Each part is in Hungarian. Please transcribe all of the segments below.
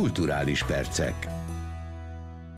Kulturális percek.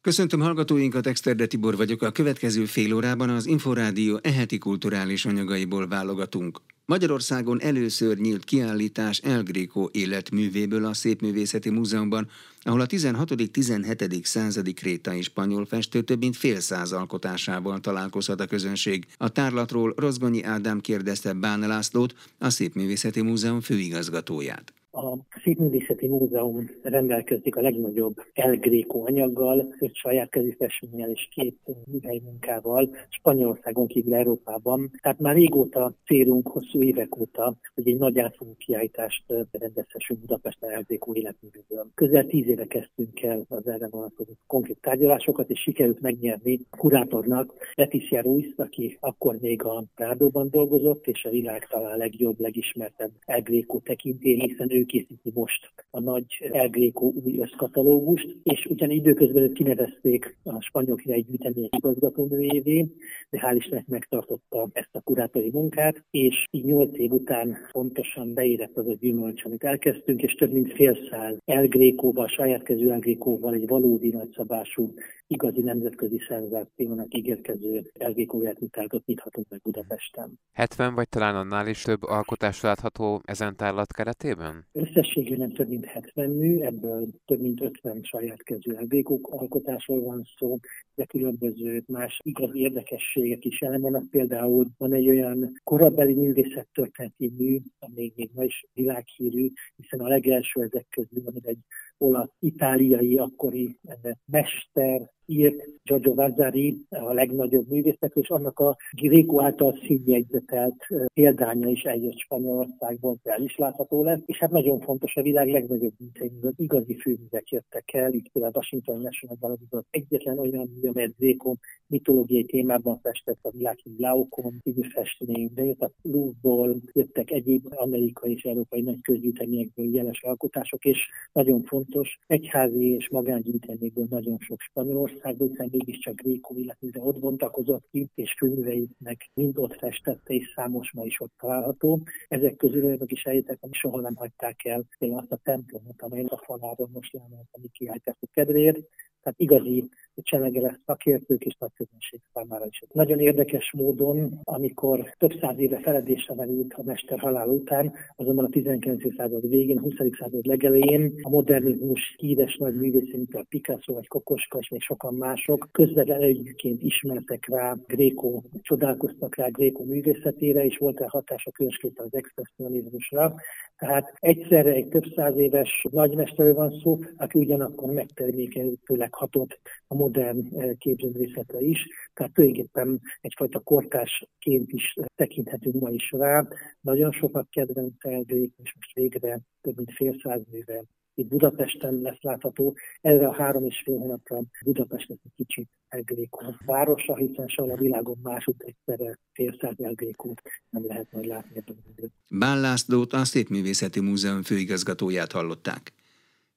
Köszöntöm hallgatóinkat, Dexter Bor vagyok. A következő fél órában az Inforádió eheti kulturális anyagaiból válogatunk. Magyarországon először nyílt kiállítás El Greco életművéből a Szépművészeti Múzeumban, ahol a 16.-17. századi krétai spanyol festő több mint fél száz alkotásával találkozhat a közönség. A tárlatról Rozgonyi Ádám kérdezte Bán Lászlót, a Szépművészeti Múzeum főigazgatóját. A Szépművészeti Múzeum rendelkezik a legnagyobb El Greco anyaggal, öt saját kezifestménnyel és két műhely munkával Spanyolországon kívül Európában. Tehát már régóta célunk, hosszú évek óta, hogy egy nagy átfogó kiállítást rendezhessünk Budapesten El Greco életművéből. Közel 10 éve kezdtünk el az erre vonatkozó konkrét tárgyalásokat, és sikerült megnyerni a kurátornak, Letizia Ruiz, aki akkor még a Pradóban dolgozott, és a világ talán legjobb, legismertebb El Greco tekintélye, hiszen ő készíti most a nagy El Greco új összkatalógust, és ugyan időközben őt kinevezték a spanyol királyi gyűjtemények igazgatónőjévé, de hál' Istennek megtartotta ezt a kurátori munkát, és így 8 év után pontosan beérett az a gyümölcs, amit elkezdtünk, és több mint fél száz El Greco-val, saját kezű El Greco-val, egy valódi nagyszabású, igazi nemzetközi szenzációnak ígérkező El Greco életműtárgat nyithatunk meg Budapesten. 70 vagy talán annál is több alkotás látható ezen tárlat keretében? Összességében több mint 70 mű, ebből több mint 50 saját kezű El Greco alkotásról van szó, de különböző más igazi érdekességek is jelen vannak. Például van egy olyan korabeli művészettörténeti mű, ami még ma is világhírű, hiszen a legelső ezek közül van egy olasz-itáliai akkori mester, írt Giorgio Vasari, a legnagyobb művésznek, és annak a Greco által színjegyzetelt példánya is eljött Spanyolországból, el is látható lesz, és hát nagyon fontos, a világ legnagyobb művészetből igazi főművek jöttek el, így például Washington National Galleryban egyetlen olyan mű, amelyet Greco mitológiai témában festett, a világhírű Laokon című festmény, de jött a Louvre-ból, jöttek egyéb amerikai és európai nagy közgyűjteményekből jeles alkotások, és nagyon fontos, egyházi és magángyűjteményekből nagyon sok Spanyolország, hiszen mégiscsak Greco életműve ott bontakozott ki, és főműveiknek mind ott festette, és számos ma is ott található. Ezek közül önök is eljöttek, amit soha nem hagyták el, például azt a templomot, amely a faláról most jelent, amit kiállítottuk kedvéért. Tehát igazi csemegeles szakértők és nagy közönség számára is. Nagyon érdekes módon, amikor több száz éve feledésre merült a mester halál után, azonban a 19. század végén, a 20. század legelején a modernizmus híres nagy művészei, mint a Picasso vagy Kokoschka, és még sokan mások közvetlen előnyként ismertek rá Greco, csodálkoztak rá Greco művészetére, és volt rá hatása különösképpen az expresszionizmusra. Tehát egyszerre egy több száz éves nagymesterről van szó, aki ugyanakkor megtermékenyítőleg hatott a modern képzőművészetre is, tehát tulajdonképpen egyfajta kortársként is tekinthetünk ma is rá. Nagyon sokat kedvencel Greco, és most végre több mint fél száz művel itt Budapesten lesz látható. Erre a 3,5 hónapra Budapest lesz egy kicsit El Greco városa, hiszen soha a világon másút egyszerre fél száz El Grecót nem lehet majd látni ebben az időben. Bán Lászlót, a Szépművészeti Múzeum főigazgatóját hallották.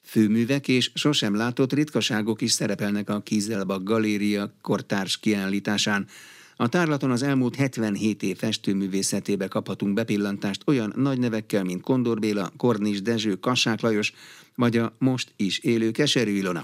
Főművek és sosem látott ritkaságok is szerepelnek a Kieselbach Galéria kortárs kiállításán. A tárlaton az elmúlt 77 év festőművészetébe kaphatunk bepillantást olyan nagy nevekkel, mint Kondor Béla, Kornis Dezső, Kassák Lajos, vagy a most is élő Keserű Ilona.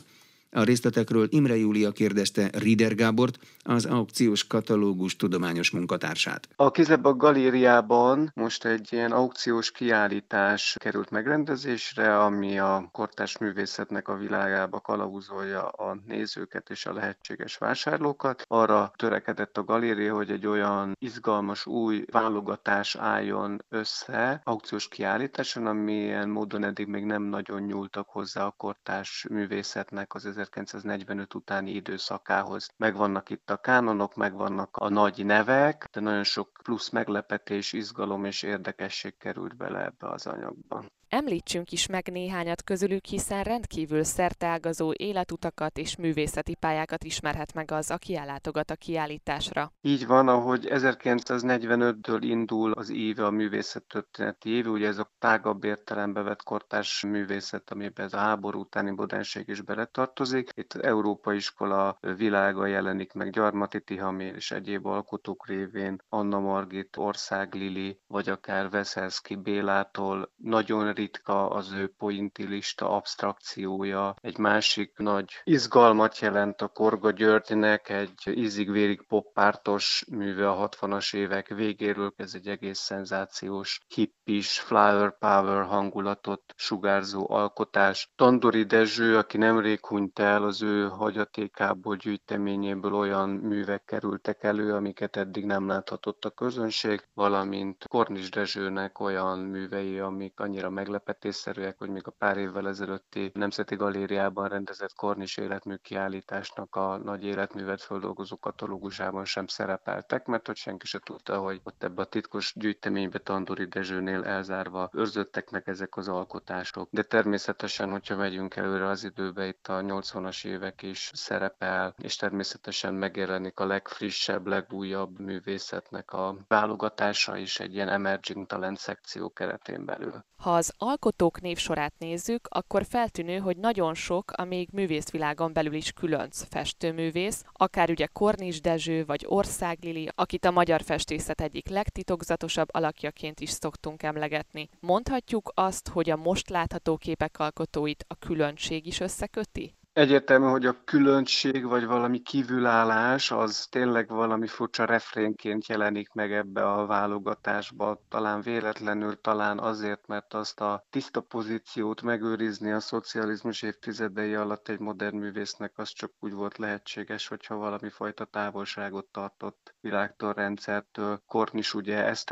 A részletekről Imre Júlia kérdezte Rieder Gábort, az aukciós katalógus tudományos munkatársát. A Kieselbach Galériában most egy ilyen aukciós kiállítás került megrendezésre, ami a kortárs művészetnek a világába kalauzolja a nézőket és a lehetséges vásárlókat. Arra törekedett a galéria, hogy egy olyan izgalmas új válogatás álljon össze aukciós kiállításon, amilyen módon eddig még nem nagyon nyúltak hozzá a kortárs művészetnek az 1945 utáni időszakához. Megvannak itt a kánonok, megvannak a nagy nevek, de nagyon sok plusz meglepetés, izgalom és érdekesség került bele ebbe az anyagba. Említsünk is meg néhányat közülük, hiszen rendkívül szerteágazó életutakat és művészeti pályákat ismerhet meg az, aki ellátogat a kiállításra. Így van, ahogy 1945-től indul az éve, a művészettörténeti éve, ugye ez a tágabb értelembe vett kortárs művészet, amiben ez a háború utáni modernség is beletartozik. Itt az Európa iskola világa jelenik meg Gyarmati Tihamér és egyéb alkotók révén, Anna Margit, Ország Lili, vagy akár Veszelszki Bélától, nagyon ritka az ő pointilista absztrakciója. Egy másik nagy izgalmat jelent a Korga Györgynek egy ízig-vérig poppártos műve a 60-as évek végéről. Ez egy egész szenzációs, hippis, flower power hangulatot sugárzó alkotás. Tandori Dezső, aki nemrég hunyt el, az ő hagyatékából, gyűjteményéből olyan művek kerültek elő, amiket eddig nem láthatott a közönség, valamint Kornis Dezsőnek olyan művei, amik annyira meglepetésszerűek, hogy még a pár évvel ezelőtti Nemzeti Galériában rendezett Kornis életműkiállításnak a nagy életművet feldolgozó katalógusában sem szerepeltek, mert hogy senki se tudta, hogy ott ebbe a titkos gyűjteménybe Tandori Dezsőnél elzárva őrződtek meg ezek az alkotások. De természetesen, hogyha megyünk előre az időbe, itt a 80-as évek is szerepel, és természetesen megjelenik a legfrissebb, legújabb művészetnek a válogatása is egy ilyen emerging talent szekció keretén belül. Ha az alkotók névsorát nézzük, akkor feltűnő, hogy nagyon sok, amíg művészvilágon belül is különc festőművész, akár ugye Kornis Dezső vagy Ország Lili, akit a magyar festészet egyik legtitokzatosabb alakjaként is szoktunk emlegetni. Mondhatjuk azt, hogy a most látható képek alkotóit a különbség is összeköti? Egyértelmű, hogy a különbség vagy valami kívülállás az tényleg valami furcsa refrénként jelenik meg ebbe a válogatásba. Talán véletlenül, talán azért, mert azt a tiszta pozíciót megőrizni a szocializmus évtizedei alatt egy modern művésznek az csak úgy volt lehetséges, hogyha valami fajta távolságot tartott világtól, rendszertől. Kornis ugye ezt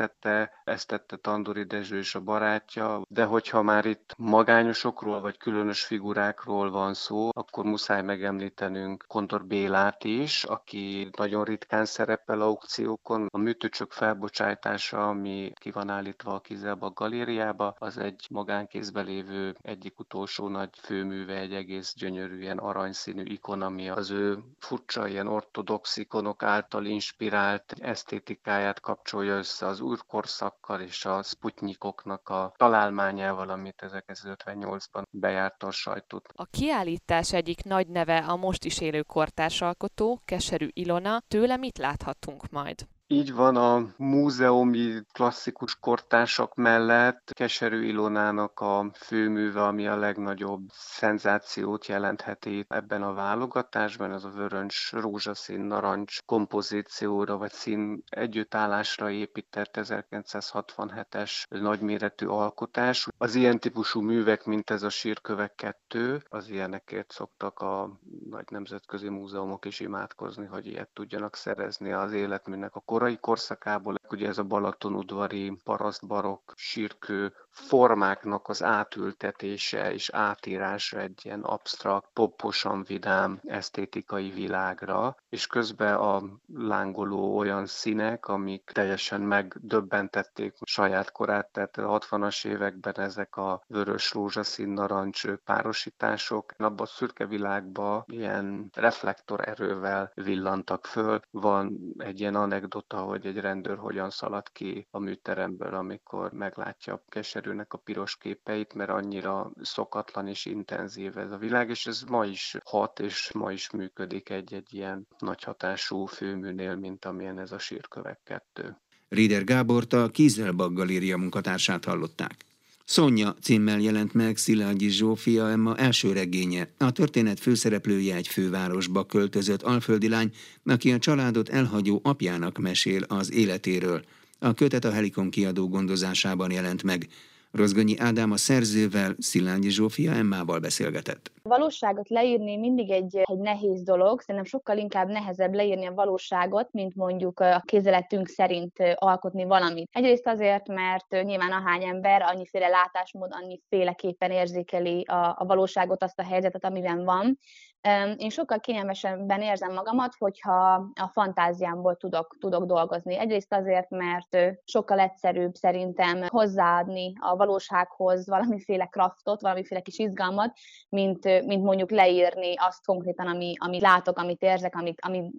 tette Tandori Dezső és a barátja, de hogyha már itt magányosokról vagy különös figurákról van szó, akkor muszáj megemlítenünk Kondor Bélát is, aki nagyon ritkán szerepel aukciókon. A Műtőcsök felbocsájtása, ami ki van állítva a Kieselbach Galériába, az egy magánkézben lévő egyik utolsó nagy főműve, egy egész gyönyörű, ilyen aranyszínű ikon, ami az ő furcsa, ilyen ortodox ikonok által inspirált esztétikáját kapcsolja össze az újkorszakkal és a szputnyikoknak a találmányával, amit 1958-ban bejárta a sajtót. A kiállítás egyik nagy neve a most is élő kortársalkotó, Keserű Ilona. Tőle mit láthatunk majd? Így van, a múzeumi klasszikus kortársak mellett Keserű Ilonának a főműve, ami a legnagyobb szenzációt jelentheti ebben a válogatásban, az a vöröncs, rózsaszín, narancs kompozícióra vagy szín együttállásra épített 1967-es nagyméretű alkotás. Az ilyen típusú művek, mint ez a Sírkövek 2, az ilyenekért szoktak a nagy nemzetközi múzeumok is imádkozni, hogy ilyet tudjanak szerezni az életműnek a korai korszakából. Ugye ez a balatonudvari parasztbarokk sírkő formáknak az átültetése és átírása egy ilyen absztrakt, popposan vidám esztétikai világra, és közben a lángoló olyan színek, amik teljesen megdöbbentették saját korát, tehát a 60-as években ezek a vörös, rózsaszín, narancs párosítások abban a szürke világban ilyen reflektor erővel villantak föl. Van egy ilyen anekdota, hogy egy rendőr hogyan szalad ki a műteremből, amikor meglátja a Keserűnek a piros képeit, mert annyira szokatlan és intenzív ez a világ, és ez ma is hat, és ma is működik egy ilyen nagy hatású főműnél, mint amilyen ez a Sírkövek 2. Rieder Gábort, a Kieselbach Galéria munkatársát hallották. Szonya címmel jelent meg Szilágyi Zsófia Emma első regénye. A történet főszereplője egy fővárosba költözött alföldi lány, aki a családot elhagyó apjának mesél az életéről. A kötet a Helikon kiadó gondozásában jelent meg. Rozgonyi Ádám a szerzővel, Szilágyi Zsófia Emmával beszélgetett. A valóságot leírni mindig egy nehéz dolog, szerintem sokkal inkább nehezebb leírni a valóságot, mint mondjuk a kézeletünk szerint alkotni valamit. Egyrészt azért, mert nyilván ahány ember annyiféle látásmód, annyiféleképpen érzékeli a valóságot, azt a helyzetet, amiben van. Én sokkal kényelmesebben érzem magamat, hogyha a fantáziámból tudok dolgozni. Egyrészt azért, mert sokkal egyszerűbb szerintem hozzáadni a valósághoz valamiféle kraftot, valamiféle kis izgalmat, mint mondjuk leírni azt konkrétan, amit látok, amit érzek,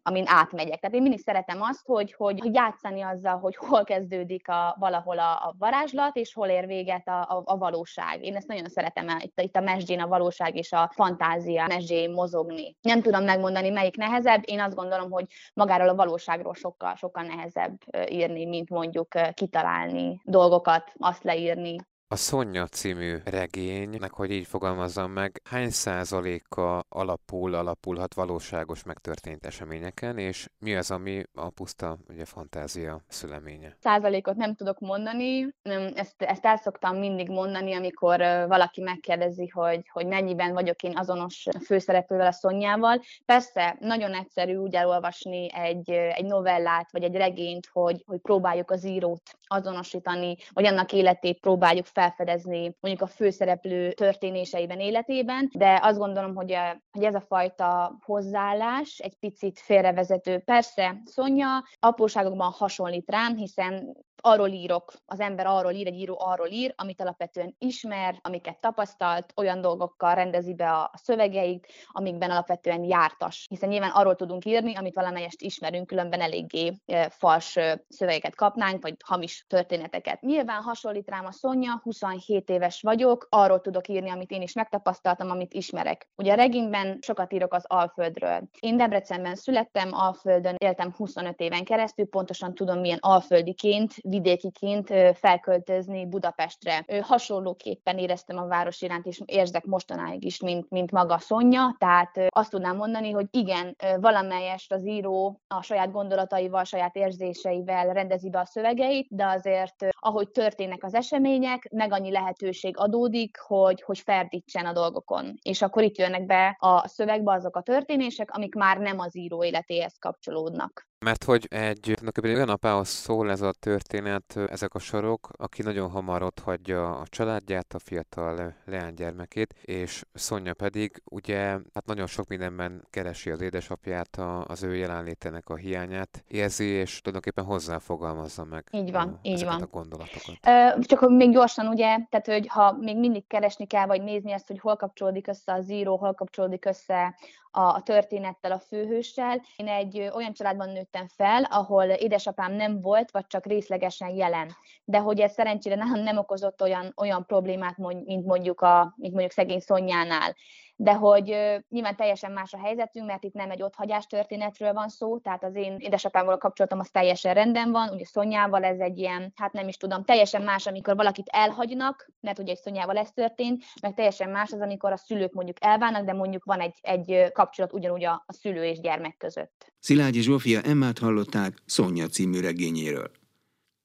amin átmegyek. Tehát én mindig szeretem azt, hogy játszani azzal, hogy hol kezdődik valahol a varázslat, és hol ér véget a valóság. Én ezt nagyon szeretem, itt a mesdjén a valóság és a fantázia mesdjén mozogni. Nem tudom megmondani, melyik nehezebb. Én azt gondolom, hogy magáról a valóságról sokkal, sokkal nehezebb írni, mint mondjuk kitalálni dolgokat, azt leírni. A Szonya című regénynek, hogy így fogalmazzam meg, hány százaléka alapulhat valóságos megtörtént eseményeken, és mi az, ami a puszta ugye, fantázia szüleménye? Százalékot nem tudok mondani, nem, ezt el szoktam mindig mondani, amikor valaki megkérdezi, hogy mennyiben vagyok én azonos főszereplővel a Szonyával. Persze, nagyon egyszerű úgy elolvasni egy novellát, vagy egy regényt, hogy próbáljuk az írót azonosítani, vagy annak életét próbáljuk felfedezni mondjuk a főszereplő történéseiben, életében, de azt gondolom, hogy ez a fajta hozzáállás egy picit félrevezető. Persze, Szonya apróságokban hasonlít rám, hiszen arról írok, az ember arról ír, egy író arról ír, amit alapvetően ismer, amiket tapasztalt, olyan dolgokkal rendezi be a szövegeit, amikben alapvetően jártas. Hiszen nyilván arról tudunk írni, amit valamelyest ismerünk, különben eléggé fals szövegeket kapnánk, vagy hamis történeteket. Nyilván hasonlít rám a Szonya, 27 éves vagyok, arról tudok írni, amit én is megtapasztaltam, amit ismerek. Ugye a regényben sokat írok az Alföldről. Én Debrecenben születtem, Alföldön éltem 25 éven keresztül, pontosan tudom, milyen alföldiként, vidékiként felköltözni Budapestre. Hasonlóképpen éreztem a város iránt, és érzek mostanáig is, mint maga Szonya, tehát azt tudnám mondani, hogy igen, valamelyest az író a saját gondolataival, saját érzéseivel rendezi be a szövegeit, de azért, ahogy történnek az események, meg annyi lehetőség adódik, hogy ferdítsen a dolgokon. És akkor itt jönnek be a szövegbe azok a történések, amik már nem az író életéhez kapcsolódnak. Mert hogy tulajdonképpen olyan apához szól ez a történet, ezek a sorok, aki nagyon hamar otthagyja a családját, a fiatal leánygyermekét, és Szonya pedig ugye hát nagyon sok mindenben keresi az édesapját, az ő jelenlétének a hiányát érzi, és tulajdonképpen hozzáfogalmazza meg így van. A gondolatokat. Csak még gyorsan ugye, tehát hogy ha még mindig keresni kell, vagy nézni ezt, hogy hol kapcsolódik össze az író, hol kapcsolódik össze a történettel, a főhőssel. Én egy olyan családban nőttem fel, ahol édesapám nem volt, vagy csak részlegesen jelen. De hogy ez szerencsére nem okozott olyan problémát, mint mondjuk szegény Szonyánál. De hogy nyilván teljesen más a helyzetünk, mert itt nem egy otthagyás történetről van szó, tehát az én édesapámmal kapcsolatom az teljesen rendben van, ugye Szonyával ez egy ilyen, hát nem is tudom, teljesen más, amikor valakit elhagynak, mert ugye egy Szonyával ez történt, meg teljesen más az, amikor a szülők mondjuk elválnak, de mondjuk van egy kapcsolat ugyanúgy a szülő és gyermek között. Szilágyi Zsófia Emmát hallották Szonya című regényéről.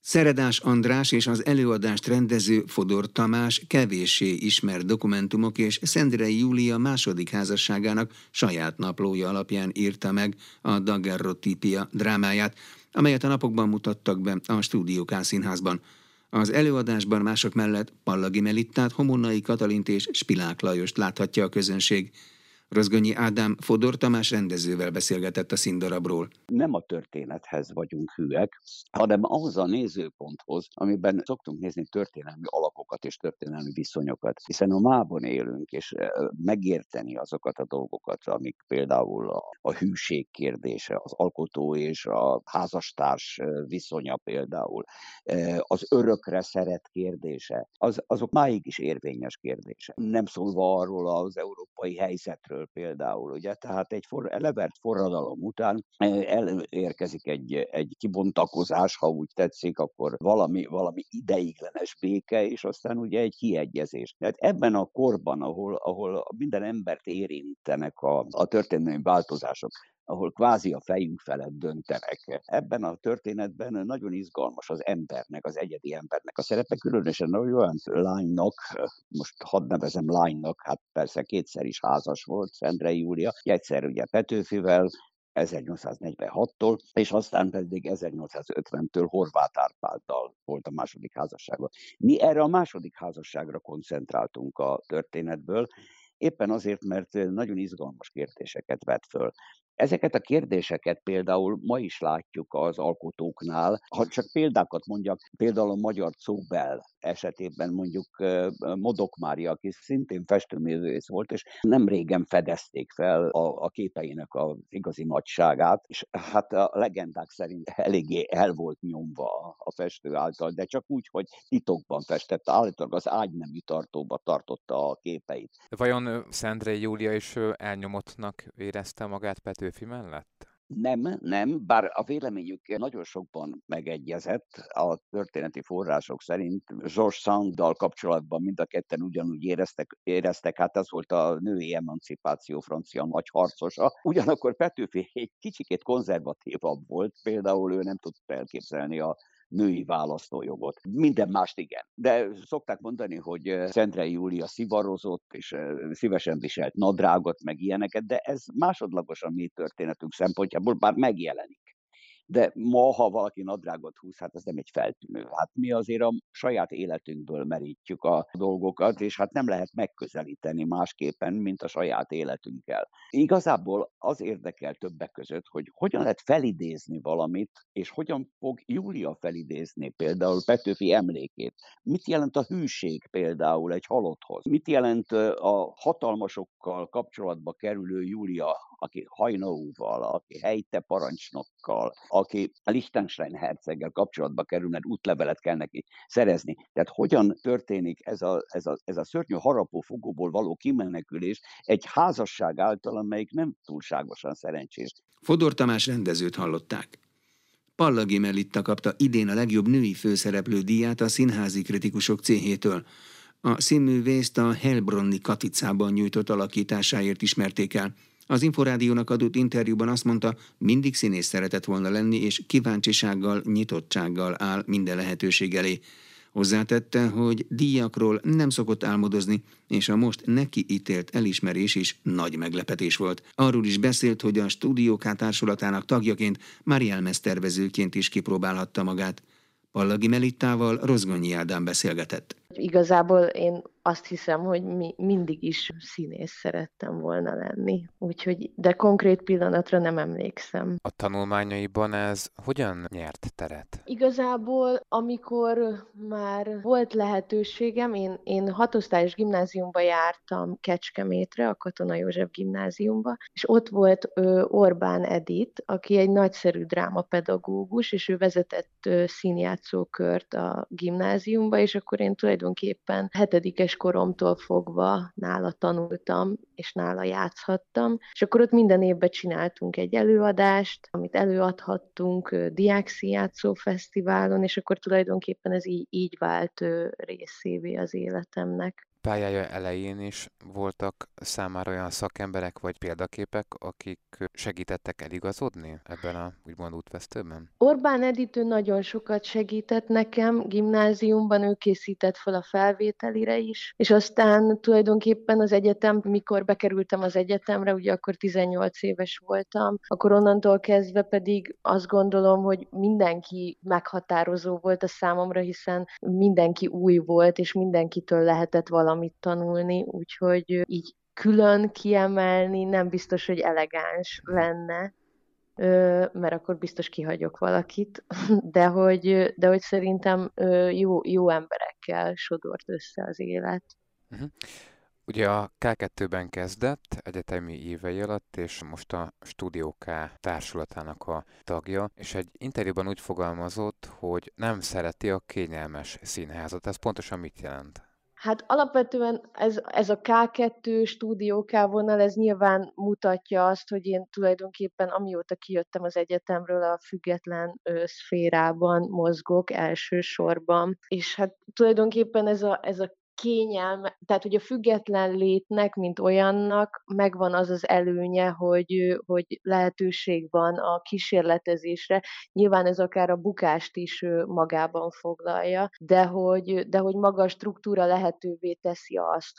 Szeredás András és az előadást rendező Fodor Tamás kevéssé ismert dokumentumok és Szendrei Júlia második házasságának saját naplója alapján írta meg a daguerreotípia drámáját, amelyet a napokban mutattak be a Stúdió K Színházban. Az előadásban mások mellett Pallagi Melittát, Homonnai Katalint és Spilák Lajost láthatja a közönség. Rozgonyi Ádám Fodor Tamás rendezővel beszélgetett a színdarabról. Nem a történethez vagyunk hűek, hanem ahhoz a nézőponthoz, amiben szoktunk nézni történelmi alakokat és történelmi viszonyokat. Hiszen a mában élünk, és megérteni azokat a dolgokat, amik például a hűség kérdése, az alkotó és a házastárs viszonya például, az örökre szeret kérdése, azok máig is érvényes kérdése. Nem szólva arról az európai helyzetről, például, ugye, tehát egy elevert forradalom után elérkezik egy kibontakozás, ha úgy tetszik, akkor valami ideiglenes béke, és aztán ugye egy kiegyezés. Tehát ebben a korban, ahol minden embert érintenek a történelmi változások, ahol kvázi a fejünk felett döntenek. Ebben a történetben nagyon izgalmas az embernek, az egyedi embernek a szerepe, különösen olyan lánynak, most hadd nevezem lánynak, hát persze kétszer is házas volt Szendrei Júlia, egyszer ugye Petőfivel, 1846-tól, és aztán pedig 1850-től Horváth Árpáddal volt a második házassága. Mi erre a második házasságra koncentráltunk a történetből, éppen azért, mert nagyon izgalmas kérdéseket vet föl. Ezeket a kérdéseket például ma is látjuk az alkotóknál, ha csak példákat mondjak, például a magyar Czóbel esetében mondjuk Modok Mária, aki szintén festőművész volt, és nem régen fedezték fel a képeinek az igazi nagyságát, és hát a legendák szerint eléggé el volt nyomva a festő által, de csak úgy, hogy titokban festett, állítólag az ágynemű tartóba tartotta a képeit. Vajon Szendrei Júlia is elnyomottnak érezte magát Petőfi mellett? Nem, bár a véleményük nagyon sokban megegyezett a történeti források szerint. George Sanddal kapcsolatban mind a ketten ugyanúgy éreztek, hát ez volt a női emancipáció francia nagy harcosa. Ugyanakkor Petőfi egy kicsikét konzervatívabb volt, például ő nem tudta elképzelni a női választójogot. Minden mást igen. De szokták mondani, hogy Szendrei Júlia szivarozott, és szívesen viselt nadrágot, meg ilyeneket, de ez másodlagos a mi történetünk szempontjából, bár megjelenik. De ma, ha valaki nadrágot húz, hát ez nem egy feltűnő. Hát mi azért a saját életünkből merítjük a dolgokat, és hát nem lehet megközelíteni másképpen, mint a saját életünkkel. Igazából az érdekel többek között, hogy hogyan lehet felidézni valamit, és hogyan fog Júlia felidézni például Petőfi emlékét. Mit jelent a hűség például egy halotthoz? Mit jelent a hatalmasokkal kapcsolatba kerülő Júlia, aki Hainaúval, aki helyte parancsnokkal, aki Liechtenstein herceggel kapcsolatba kerül, mert útlevelet kell neki szerezni. Tehát hogyan történik ez a szörnyű harapó fogóból való kimenekülés egy házasság által, amelyik nem túlságosan szerencsés. Fodor Tamás rendezőt hallották. Pallagi Melitta kapta idén a legjobb női főszereplő díját a Színházi Kritikusok Céhétől. A színművészt a Heilbronni Katicában nyújtott alakításáért ismerték el. Az Inforádiónak adott interjúban azt mondta, mindig színész szeretett volna lenni, és kíváncsisággal, nyitottsággal áll minden lehetőség elé. Hozzátette, hogy díjakról nem szokott álmodozni, és a most neki ítélt elismerés is nagy meglepetés volt. Arról is beszélt, hogy a Stúdiók Társulatának tagjaként már jelmeztervezőként is kipróbálhatta magát. Pallagi Melittával Rozgonyi Ádám beszélgetett. Igazából én azt hiszem, hogy mindig is színész szerettem volna lenni. Úgyhogy, de konkrét pillanatra nem emlékszem. A tanulmányaiban ez hogyan nyert teret? Igazából, amikor már volt lehetőségem, én hatosztályos gimnáziumba jártam Kecskemétre, a Katona József gimnáziumba, és ott volt Orbán Edith, aki egy nagyszerű drámapedagógus, és ő vezetett színjátszókört a gimnáziumba, és akkor én tulajdonképpen hetedikes koromtól fogva nála tanultam, és nála játszhattam, és akkor ott minden évben csináltunk egy előadást, amit előadhattunk diákszínjátszó fesztiválon, és akkor tulajdonképpen ez így vált részévé az életemnek. Pályája elején is voltak számára olyan szakemberek vagy példaképek, akik segítettek eligazodni ebben a úgymond útvesztőben? Orbán Edith nagyon sokat segített nekem gimnáziumban, ő készített fel a felvételire is, és aztán tulajdonképpen az egyetem, mikor bekerültem az egyetemre, ugye akkor 18 éves voltam, akkor onnantól kezdve pedig azt gondolom, hogy mindenki meghatározó volt a számomra, hiszen mindenki új volt, és mindenkitől lehetett valamit tanulni, úgyhogy így külön kiemelni nem biztos, hogy elegáns lenne, mert akkor biztos kihagyok valakit, de hogy szerintem jó emberekkel sodort össze az élet. Ugye a K2-ben kezdett egyetemi évei alatt, és most a Stúdió K társulatának a tagja, és egy interjúban úgy fogalmazott, hogy nem szereti a kényelmes színházat. Ez pontosan mit jelent? Hát alapvetően ez a K2 Stúdió K vonal, ez nyilván mutatja azt, hogy én tulajdonképpen amióta kijöttem az egyetemről a független szférában mozgok elsősorban, és hát tulajdonképpen ez a kényelme, tehát ugye a független létnek, mint olyannak megvan az az előnye, hogy lehetőség van a kísérletezésre. Nyilván ez akár a bukást is magában foglalja, de hogy maga a struktúra lehetővé teszi azt,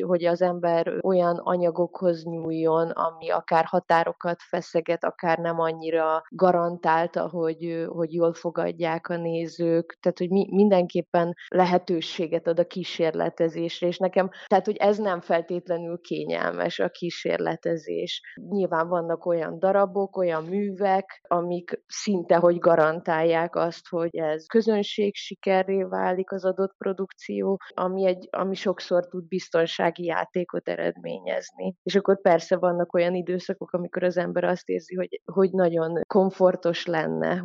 hogy az ember olyan anyagokhoz nyúljon, ami akár határokat feszeget, akár nem annyira garantálta, hogy jól fogadják a nézők. Tehát, hogy mindenképpen lehetőséget ad a kísérletezésre, és nekem, tehát, hogy ez nem feltétlenül kényelmes a kísérletezés. Nyilván vannak olyan darabok, olyan művek, amik szinte, hogy garantálják azt, hogy ez közönség sikerré válik az adott produkció, ami sokszor tud biztonsági játékot eredményezni. És akkor persze vannak olyan időszakok, amikor az ember azt érzi, hogy nagyon komfortos lenne,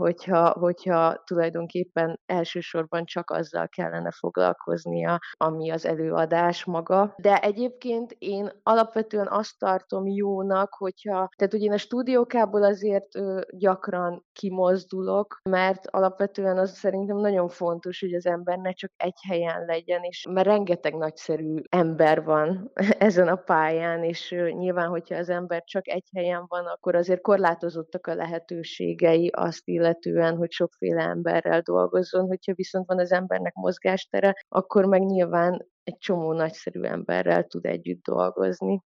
hogyha tulajdonképpen elsősorban csak azzal kellene foglalkoznia, ami az előadás maga. De egyébként én alapvetően azt tartom jónak, hogyha, tehát ugye én a stúdiókából azért gyakran kimozdulok, mert alapvetően az szerintem nagyon fontos, hogy az ember ne csak egy helyen legyen, és mert rengeteg nagyszerű ember van ezen a pályán, és nyilván, hogyha az ember csak egy helyen van, akkor azért korlátozottak a lehetőségei azt illetően, hogy sokféle emberrel dolgozzon, hogyha viszont van az embernek mozgástere, akkor meg nyilván egy csomó nagyszerű emberrel tud együtt dolgozni.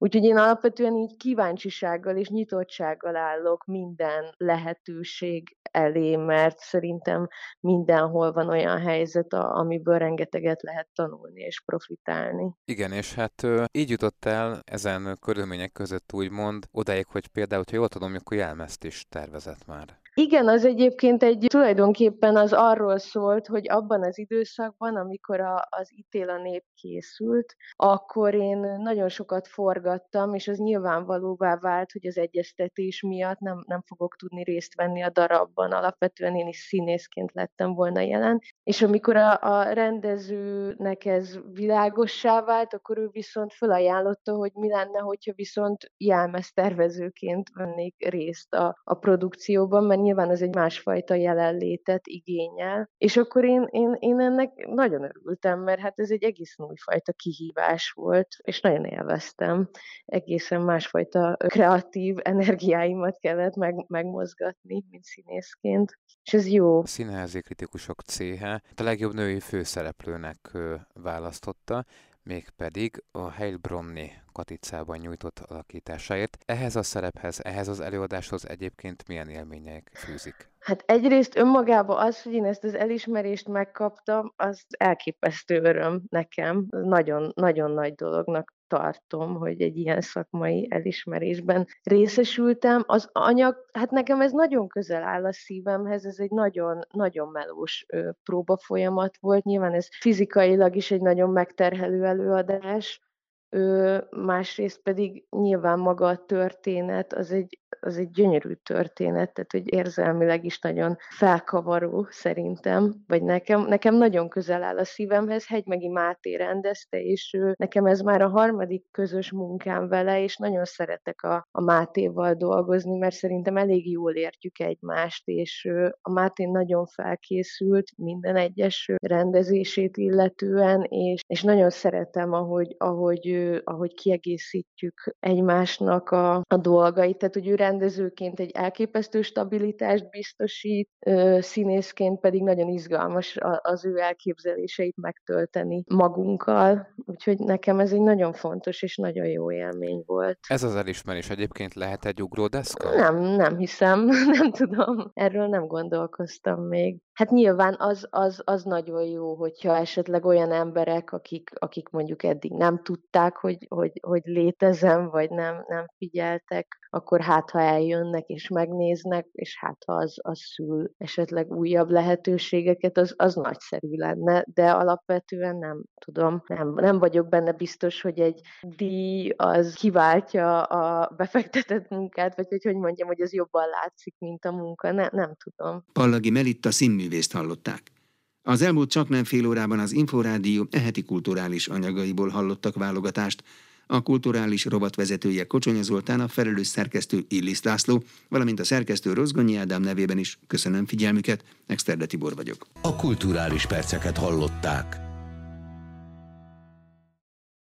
Úgyhogy én alapvetően így kíváncsisággal és nyitottsággal állok minden lehetőség elé, mert szerintem mindenhol van olyan helyzet, amiből rengeteget lehet tanulni és profitálni. Igen, és hát így jutott el ezen körülmények között úgymond odáig, hogy például, ha jól tudom, akkor jelmezt is tervezett már. Igen, az egyébként tulajdonképpen az arról szólt, hogy abban az időszakban, amikor az Ítél a nép készült, akkor én nagyon sokat forgattam, és az nyilvánvalóvá vált, hogy az egyeztetés miatt nem fogok tudni részt venni a darabban. Alapvetően én is színészként lettem volna jelen. És amikor a rendezőnek ez világossá vált, akkor ő viszont felajánlotta, hogy mi lenne, hogyha viszont jelmeztervezőként vennék részt a produkcióban, mert nyilván ez egy másfajta jelenlétet igényel, és akkor én ennek nagyon örültem, mert hát ez egy egészen újfajta kihívás volt, és nagyon élveztem. Egészen másfajta kreatív energiáimat kellett megmozgatni, mint színészként, és ez jó. A Színházi Kritikusok Céhe a legjobb női főszereplőnek választotta, mégpedig a Heilbronni Katicában nyújtott alakításáért. Ehhez a szerephez, ehhez az előadáshoz egyébként milyen élmények fűzik? Hát egyrészt önmagában az, hogy én ezt az elismerést megkaptam, az elképesztő öröm nekem. Nagyon-nagyon nagy dolognak tartom, hogy egy ilyen szakmai elismerésben részesültem. Az anyag, hát nekem ez nagyon közel áll a szívemhez, ez egy nagyon-nagyon melós próbafolyamat volt. Nyilván ez fizikailag is egy nagyon megterhelő előadás, másrészt pedig nyilván maga a történet, az egy gyönyörű történet, tehát hogy érzelmileg is nagyon felkavaró szerintem, vagy nekem nagyon közel áll a szívemhez. Hegymegi Máté rendezte, és nekem ez már a harmadik közös munkám vele, és nagyon szeretek a Mátéval dolgozni, mert szerintem elég jól értjük egymást, és a Máté nagyon felkészült minden egyes rendezését illetően, és nagyon szeretem, ahogy kiegészítjük egymásnak a dolgait, tehát hogy ő rendezőként egy elképesztő stabilitást biztosít, színészként pedig nagyon izgalmas az ő elképzeléseit megtölteni magunkkal, úgyhogy nekem ez egy nagyon fontos és nagyon jó élmény volt. Ez az elismerés egyébként lehet egy ugródeszka? Nem hiszem, nem tudom, erről nem gondolkoztam még. Hát nyilván az nagyon jó, hogyha esetleg olyan emberek, akik mondjuk eddig nem tudták, hogy létezem, vagy nem figyeltek, akkor hát, ha eljönnek és megnéznek, és hát, ha az szül esetleg újabb lehetőségeket, az nagyszerű lenne, de alapvetően nem tudom, nem vagyok benne biztos, hogy egy díj az kiváltja a befektetett munkát, vagy hogy mondjam, hogy az jobban látszik, mint a munka, nem tudom. Pallagi Melitta színművészt hallották. Az elmúlt csaknem fél órában az Inforádió eheti kulturális anyagaiból hallottak válogatást. A kulturális rovatvezetője Kocsonya Zoltán, a felelős szerkesztő Illis László, valamint a szerkesztő Rozgonyi Ádám nevében is köszönöm figyelmüket, Dexter Bor vagyok. A kulturális perceket hallották.